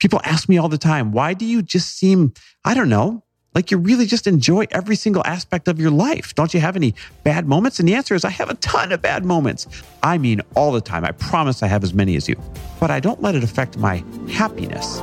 People ask me all the time, why do you just seem, I don't know, like you really just enjoy every single aspect of your life? Don't you have any bad moments? And the answer is I have a ton of bad moments. I mean, all the time. I promise I have as many as you, but I don't let it affect my happiness.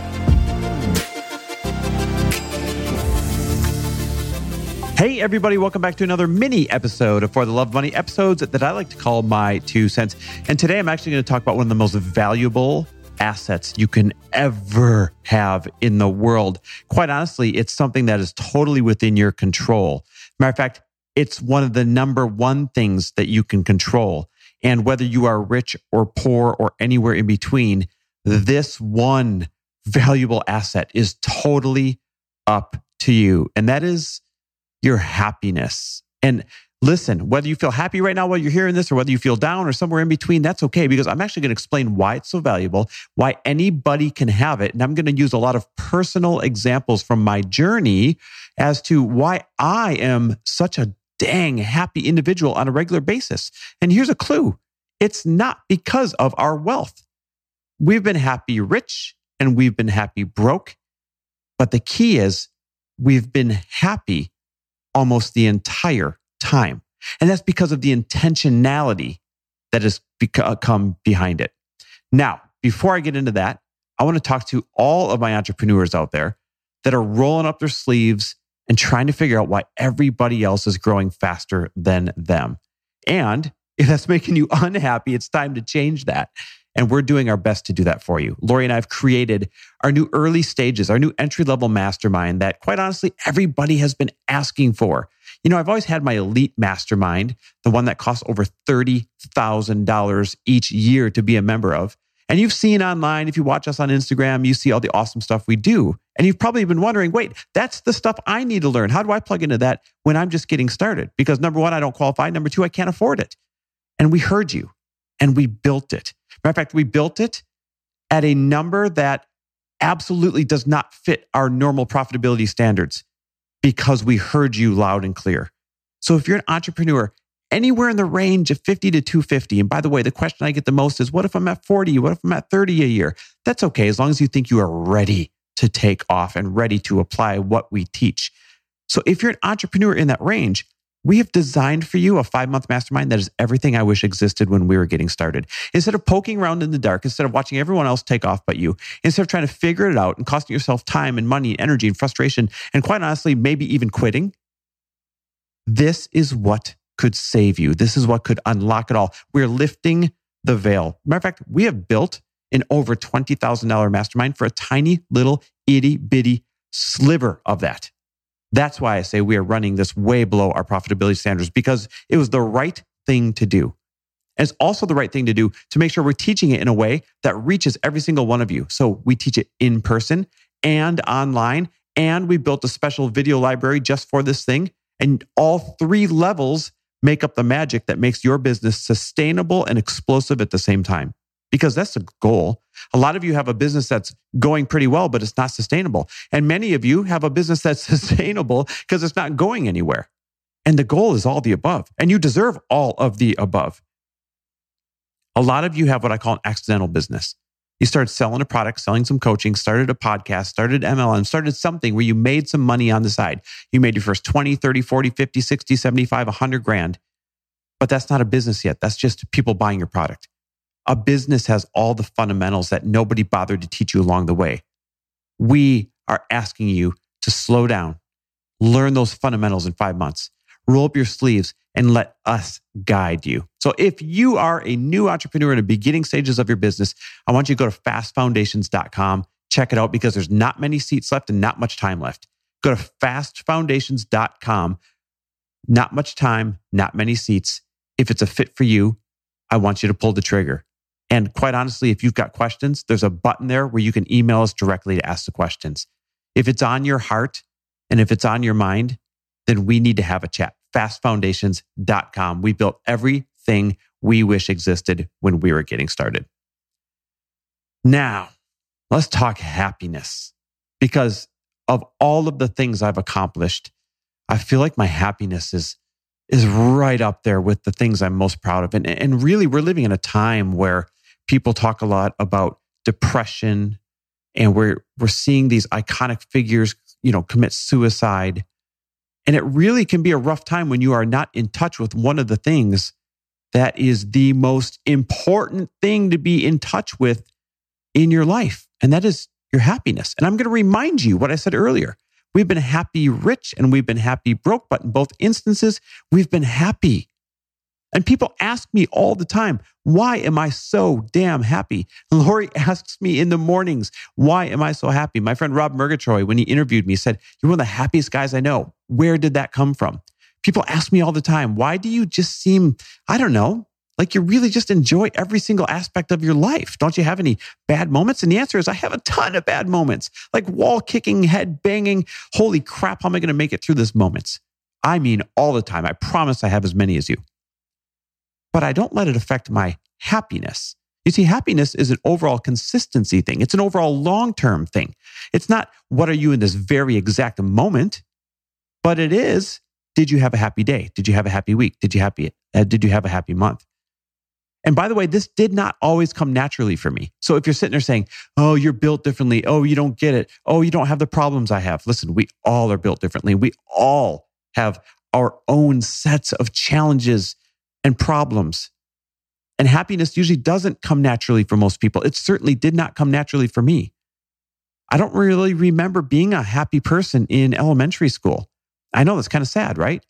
Hey, everybody. Welcome back to another mini episode of For the Love of Money, episodes that I like to call my 2 cents. And today I'm actually going to talk about one of the most valuable assets you can ever have in the world. Quite honestly, it's something that is totally within your control. Matter of fact, it's one of the number one things that you can control. And whether you are rich or poor or anywhere in between, this one valuable asset is totally up to you. And that is your happiness. And listen, whether you feel happy right now while you're hearing this or whether you feel down or somewhere in between, that's okay, because I'm actually going to explain why it's so valuable, why anybody can have it. And I'm going to use a lot of personal examples from my journey as to why I am such a dang happy individual on a regular basis. And here's a clue. It's not because of our wealth. We've been happy rich and we've been happy broke. But the key is we've been happy almost the entire time. And that's because of the intentionality that has come behind it. Now, before I get into that, I want to talk to all of my entrepreneurs out there that are rolling up their sleeves and trying to figure out why everybody else is growing faster than them. And if that's making you unhappy, it's time to change that. And we're doing our best to do that for you. Lori and I have created our new early stages, our new entry-level mastermind that, quite honestly, everybody has been asking for. You know, I've always had my elite mastermind, the one that costs over $30,000 each year to be a member of. And you've seen online, if you watch us on Instagram, you see all the awesome stuff we do. And you've probably been wondering, wait, that's the stuff I need to learn. How do I plug into that when I'm just getting started? Because number one, I don't qualify. Number two, I can't afford it. And we heard you and we built it. Matter of fact, we built it at a number that absolutely does not fit our normal profitability standards because we heard you loud and clear. So if you're an entrepreneur, anywhere in the range of 50 to 250, and by the way, the question I get the most is, what if I'm at 40? What if I'm at 30 a year? That's okay, as long as you think you are ready to take off and ready to apply what we teach. So if you're an entrepreneur in that range, we have designed for you a 5-month mastermind that is everything I wish existed when we were getting started. Instead of poking around in the dark, instead of watching everyone else take off but you, instead of trying to figure it out and costing yourself time and money and energy and frustration, and quite honestly, maybe even quitting, this is what could save you. This is what could unlock it all. We're lifting the veil. Matter of fact, we have built an over $20,000 mastermind for a tiny little itty bitty sliver of that. That's why I say we are running this way below our profitability standards, because it was the right thing to do. And it's also the right thing to do to make sure we're teaching it in a way that reaches every single one of you. So we teach it in person and online, and we built a special video library just for this thing. And all 3 levels make up the magic that makes your business sustainable and explosive at the same time. Because that's the goal. A lot of you have a business that's going pretty well, but it's not sustainable. And many of you have a business that's sustainable because it's not going anywhere. And the goal is all the above. And you deserve all of the above. A lot of you have what I call an accidental business. You started selling a product, selling some coaching, started a podcast, started MLM, started something where you made some money on the side. You made your first 20, 30, 40, 50, 60, 75, 100 grand. But that's not a business yet. That's just people buying your product. A business has all the fundamentals that nobody bothered to teach you along the way. We are asking you to slow down, learn those fundamentals in 5 months, roll up your sleeves, and let us guide you. So if you are a new entrepreneur in the beginning stages of your business, I want you to go to fastfoundations.com, check it out, because there's not many seats left and not much time left. Go to fastfoundations.com. Not much time, not many seats. If it's a fit for you, I want you to pull the trigger. And quite honestly, if you've got questions, there's a button there where you can email us directly to ask the questions. If it's on your heart and if it's on your mind, then we need to have a chat. Fastfoundations.com. We built everything we wish existed when we were getting started. Now, let's talk happiness. Because of all of the things I've accomplished, I feel like my happiness is right up there with the things I'm most proud of. And really, we're living in a time where people talk a lot about depression, and we're seeing these iconic figures, you know, commit suicide. And it really can be a rough time when you are not in touch with one of the things that is the most important thing to be in touch with in your life. And that is your happiness. And I'm going to remind you what I said earlier. We've been happy rich and we've been happy broke, but in both instances, we've been happy. And people ask me all the time, why am I so damn happy? Lori asks me in the mornings, why am I so happy? My friend Rob Murgatroy, when he interviewed me, said, you're one of the happiest guys I know. Where did that come from? People ask me all the time, why do you just seem, I don't know, like you really just enjoy every single aspect of your life? Don't you have any bad moments? And the answer is I have a ton of bad moments, like wall kicking, head banging. Holy crap, how am I going to make it through this moments? I mean, all the time. I promise I have as many as you. But I don't let it affect my happiness. You see, happiness is an overall consistency thing. It's an overall long-term thing. It's not, what are you in this very exact moment? But it is, did you have a happy day? Did you have a happy week? Did you have a happy month? And by the way, this did not always come naturally for me. So if you're sitting there saying, oh, you're built differently. Oh, you don't get it. Oh, you don't have the problems I have. Listen, we all are built differently. We all have our own sets of challenges and problems. And happiness usually doesn't come naturally for most people. It certainly did not come naturally for me. I don't really remember being a happy person in elementary school. I know that's kind of sad, right?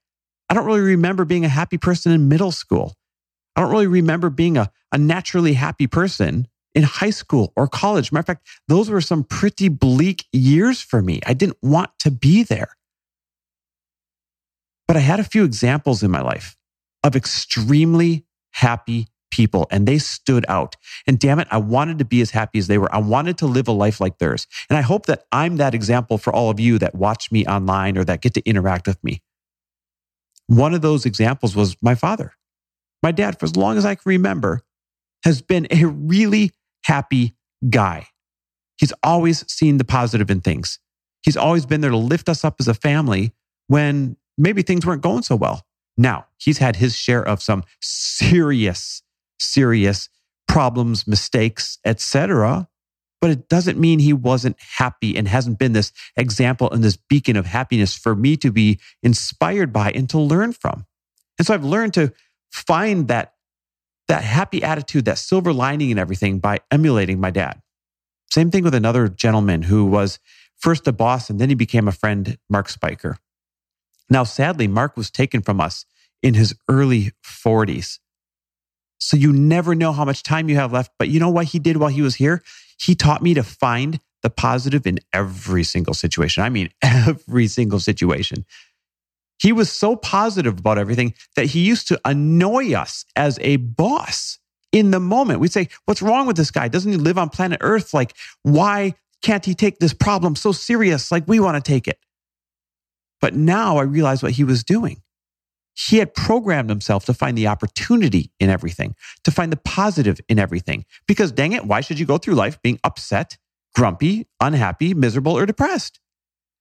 I don't really remember being a happy person in middle school. I don't really remember being a naturally happy person in high school or college. Matter of fact, those were some pretty bleak years for me. I didn't want to be there. But I had a few examples in my life of extremely happy people, and they stood out. And damn it, I wanted to be as happy as they were. I wanted to live a life like theirs. And I hope that I'm that example for all of you that watch me online or that get to interact with me. One of those examples was my father. My dad, for as long as I can remember, has been a really happy guy. He's always seen the positive in things. He's always been there to lift us up as a family when maybe things weren't going so well. Now, he's had his share of some serious problems, mistakes, etc. But it doesn't mean he wasn't happy and hasn't been this example and this beacon of happiness for me to be inspired by and to learn from. And so I've learned to find that happy attitude, that silver lining and everything by emulating my dad. Same thing with another gentleman who was first a boss and then he became a friend, Mark Spiker. Now, sadly, Mark was taken from us in his early 40s. So you never know how much time you have left. But you know what he did while he was here? He taught me to find the positive in every single situation. I mean, every single situation. He was so positive about everything that he used to annoy us as a boss in the moment. We'd say, what's wrong with this guy? Doesn't he live on planet Earth? Like, why can't he take this problem so serious like we want to take it? But now I realize what he was doing. He had programmed himself to find the opportunity in everything, to find the positive in everything. Because dang it, why should you go through life being upset, grumpy, unhappy, miserable, or depressed?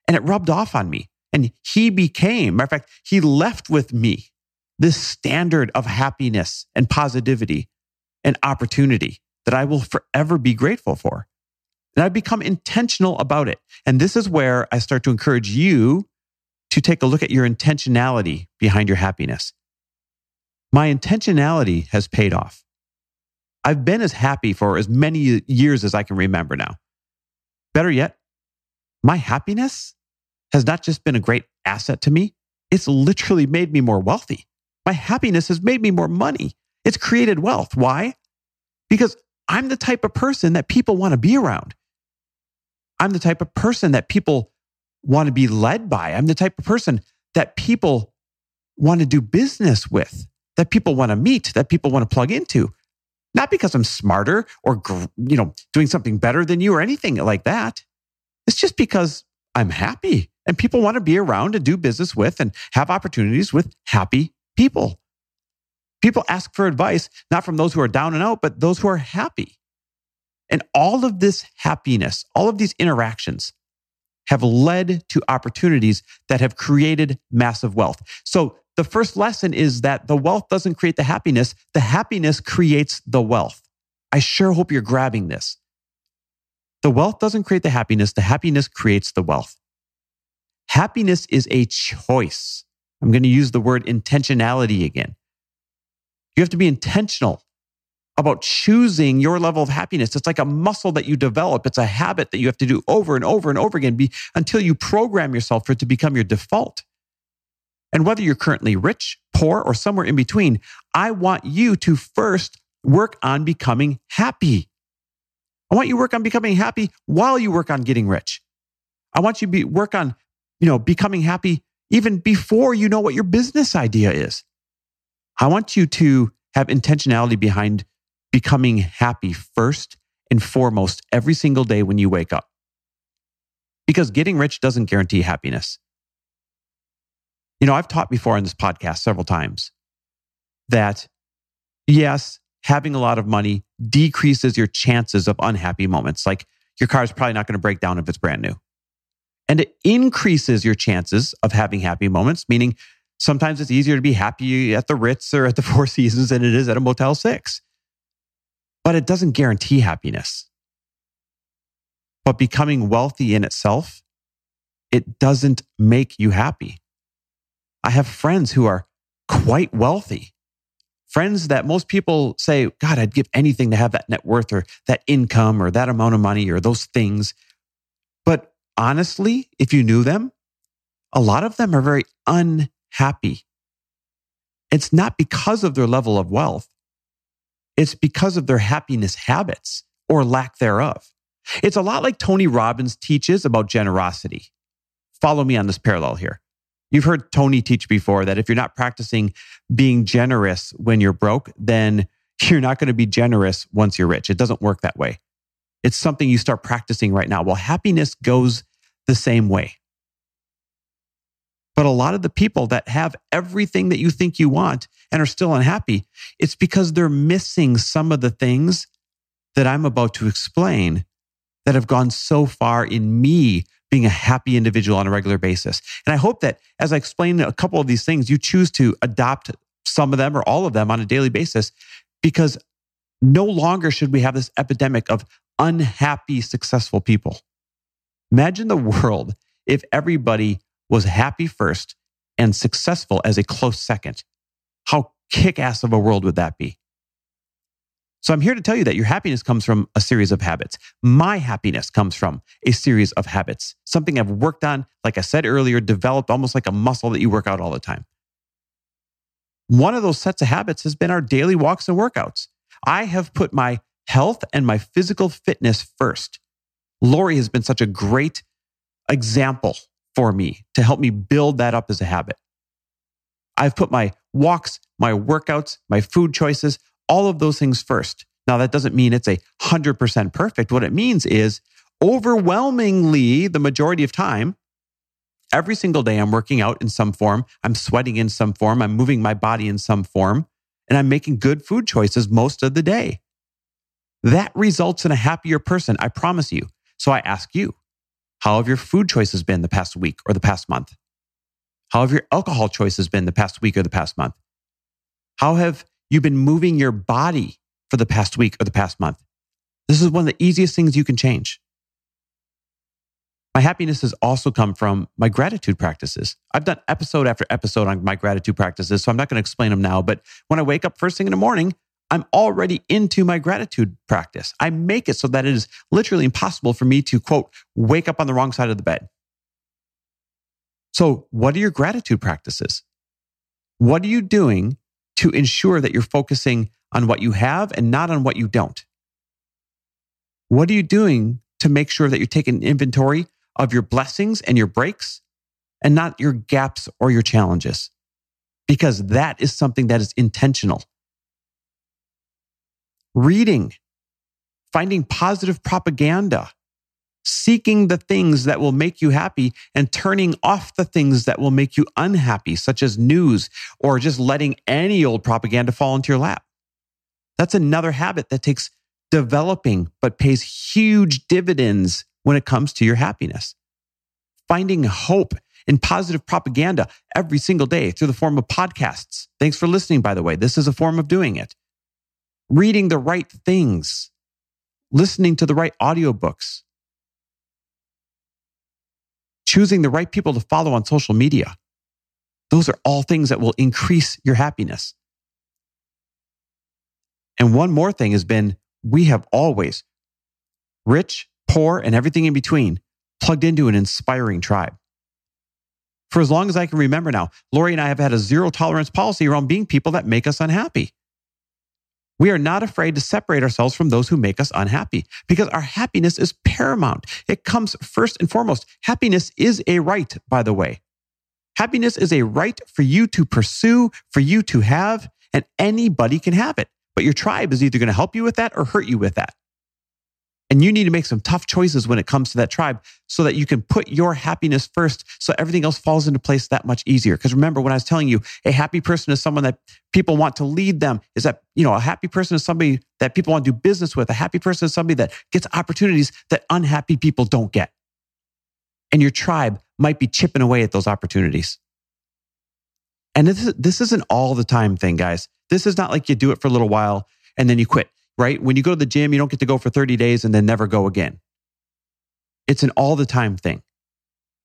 And it rubbed off on me. And he became, matter of fact, he left with me this standard of happiness and positivity and opportunity that I will forever be grateful for. And I've become intentional about it. And this is where I start to encourage you to take a look at your intentionality behind your happiness. My intentionality has paid off. I've been as happy for as many years as I can remember now. Better yet, my happiness has not just been a great asset to me, it's literally made me more wealthy. My happiness has made me more money. It's created wealth. Why? Because I'm the type of person that people want to be around. I'm the type of person that people want to be led by. I'm the type of person that people want to do business with, that people want to meet, that people want to plug into. Not because I'm smarter or, doing something better than you or anything like that. It's just because I'm happy. and people want to be around and do business with and have opportunities with happy people. People ask for advice, not from those who are down and out, but those who are happy. And all of this happiness, all of these interactions have led to opportunities that have created massive wealth. So the first lesson is that the wealth doesn't create the happiness creates the wealth. I sure hope you're grabbing this. The wealth doesn't create the happiness creates the wealth. Happiness is a choice. I'm going to use the word intentionality again. You have to be intentional about choosing your level of happiness. It's like a muscle that you develop. It's a habit that you have to do over and over and over again until you program yourself for it to become your default. And whether you're currently rich, poor, or somewhere in between, I want you to first work on becoming happy. I want you to work on becoming happy while you work on getting rich. I want you to work on, becoming happy even before you know what your business idea is. I want you to have intentionality behind becoming happy first and foremost every single day when you wake up. Because getting rich doesn't guarantee happiness. I've taught before on this podcast several times that yes, having a lot of money decreases your chances of unhappy moments. Like your car is probably not going to break down if it's brand new. And it increases your chances of having happy moments, meaning sometimes it's easier to be happy at the Ritz or at the Four Seasons than it is at a Motel 6. But it doesn't guarantee happiness. But becoming wealthy in itself, it doesn't make you happy. I have friends who are quite wealthy. Friends that most people say, God, I'd give anything to have that net worth or that income or that amount of money or those things. But honestly, if you knew them, a lot of them are very unhappy. It's not because of their level of wealth. It's because of their happiness habits or lack thereof. It's a lot like Tony Robbins teaches about generosity. Follow me on this parallel here. You've heard Tony teach before that if you're not practicing being generous when you're broke, then you're not going to be generous once you're rich. It doesn't work that way. It's something you start practicing right now. Well, happiness goes the same way. But a lot of the people that have everything that you think you want and are still unhappy, it's because they're missing some of the things that I'm about to explain that have gone so far in me being a happy individual on a regular basis. And I hope that as I explain a couple of these things, you choose to adopt some of them or all of them on a daily basis, because no longer should we have this epidemic of unhappy, successful people. Imagine the world if everybody was happy first and successful as a close second. How kick-ass of a world would that be? So I'm here to tell you that your happiness comes from a series of habits. My happiness comes from a series of habits. Something I've worked on, like I said earlier, developed almost like a muscle that you work out all the time. One of those sets of habits has been our daily walks and workouts. I have put my health and my physical fitness first. Lori has been such a great example for me to help me build that up as a habit. I've put my walks, my workouts, my food choices, all of those things first. Now, that doesn't mean it's 100% perfect. What it means is overwhelmingly, the majority of time, every single day I'm working out in some form, I'm sweating in some form, I'm moving my body in some form, and I'm making good food choices most of the day. That results in a happier person, I promise you. So I ask you, how have your food choices been the past week or the past month? How have your alcohol choices been the past week or the past month? How have you've been moving your body for the past week or the past month? This is one of the easiest things you can change. My happiness has also come from my gratitude practices. I've done episode after episode on my gratitude practices, so I'm not going to explain them now, but when I wake up first thing in the morning, I'm already into my gratitude practice. I make it so that it is literally impossible for me to, quote, wake up on the wrong side of the bed. So what are your gratitude practices? What are you doing to ensure that you're focusing on what you have and not on what you don't? What are you doing to make sure that you're taking inventory of your blessings and your breaks and not your gaps or your challenges? Because that is something that is intentional. Reading, finding positive propaganda, seeking the things that will make you happy and turning off the things that will make you unhappy, such as news or just letting any old propaganda fall into your lap. That's another habit that takes developing, but pays huge dividends when it comes to your happiness. Finding hope in positive propaganda every single day through the form of podcasts. Thanks for listening, by the way. This is a form of doing it. Reading the right things. Listening to the right audiobooks. Choosing the right people to follow on social media. Those are all things that will increase your happiness. And one more thing has been, we have always, rich, poor, and everything in between, plugged into an inspiring tribe. For as long as I can remember now, Lori and I have had a zero tolerance policy around being people that make us unhappy. We are not afraid to separate ourselves from those who make us unhappy because our happiness is paramount. It comes first and foremost. Happiness is a right, by the way. Happiness is a right for you to pursue, for you to have, and anybody can have it. But your tribe is either going to help you with that or hurt you with that. And you need to make some tough choices when it comes to that tribe so that you can put your happiness first so everything else falls into place that much easier. Because remember when I was telling you, a happy person is someone that people want to lead them. Is that, you know, a happy person is somebody that people want to do business with. A happy person is somebody that gets opportunities that unhappy people don't get. And your tribe might be chipping away at those opportunities. And this is an all the time thing, guys. This is not like you do it for a little while and then you quit. Right? When you go to the gym, you don't get to go for 30 days and then never go again. It's an all the time thing.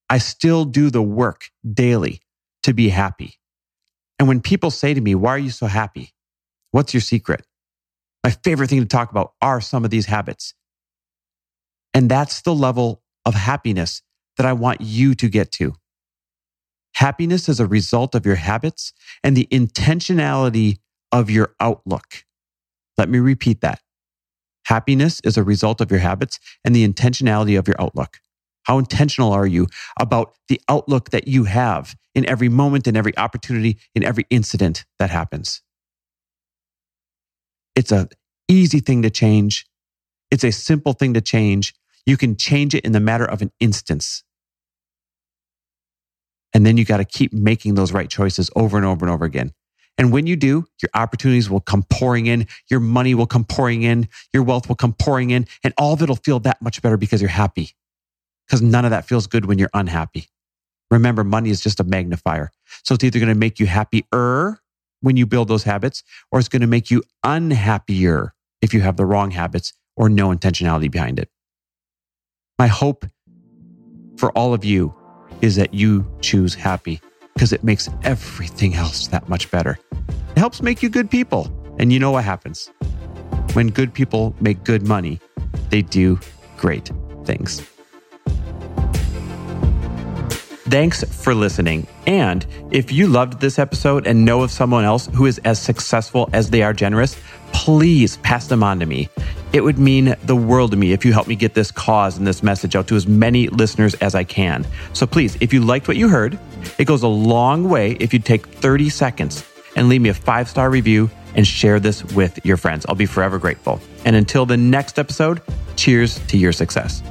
I still do the work daily to be happy. And when people say to me, why are you so happy? What's your secret? My favorite thing to talk about are some of these habits. And that's the level of happiness that I want you to get to. Happiness is a result of your habits and the intentionality of your outlook. Let me repeat that. Happiness is a result of your habits and the intentionality of your outlook. How intentional are you about the outlook that you have in every moment, in every opportunity, in every incident that happens? It's an easy thing to change. It's a simple thing to change. You can change it in the matter of an instance. And then you got to keep making those right choices over and over and over again. And when you do, your opportunities will come pouring in, your money will come pouring in, your wealth will come pouring in, and all of it will feel that much better because you're happy. Because none of that feels good when you're unhappy. Remember, money is just a magnifier. So it's either going to make you happier when you build those habits, or it's going to make you unhappier if you have the wrong habits or no intentionality behind it. My hope for all of you is that you choose happy, because it makes everything else that much better. It helps make you good people. And you know what happens? When good people make good money, they do great things. Thanks for listening. And if you loved this episode and know of someone else who is as successful as they are generous, please pass them on to me. It would mean the world to me if you help me get this cause and this message out to as many listeners as I can. So please, if you liked what you heard, it goes a long way if you take 30 seconds and leave me a 5-star review and share this with your friends. I'll be forever grateful. And until the next episode, cheers to your success.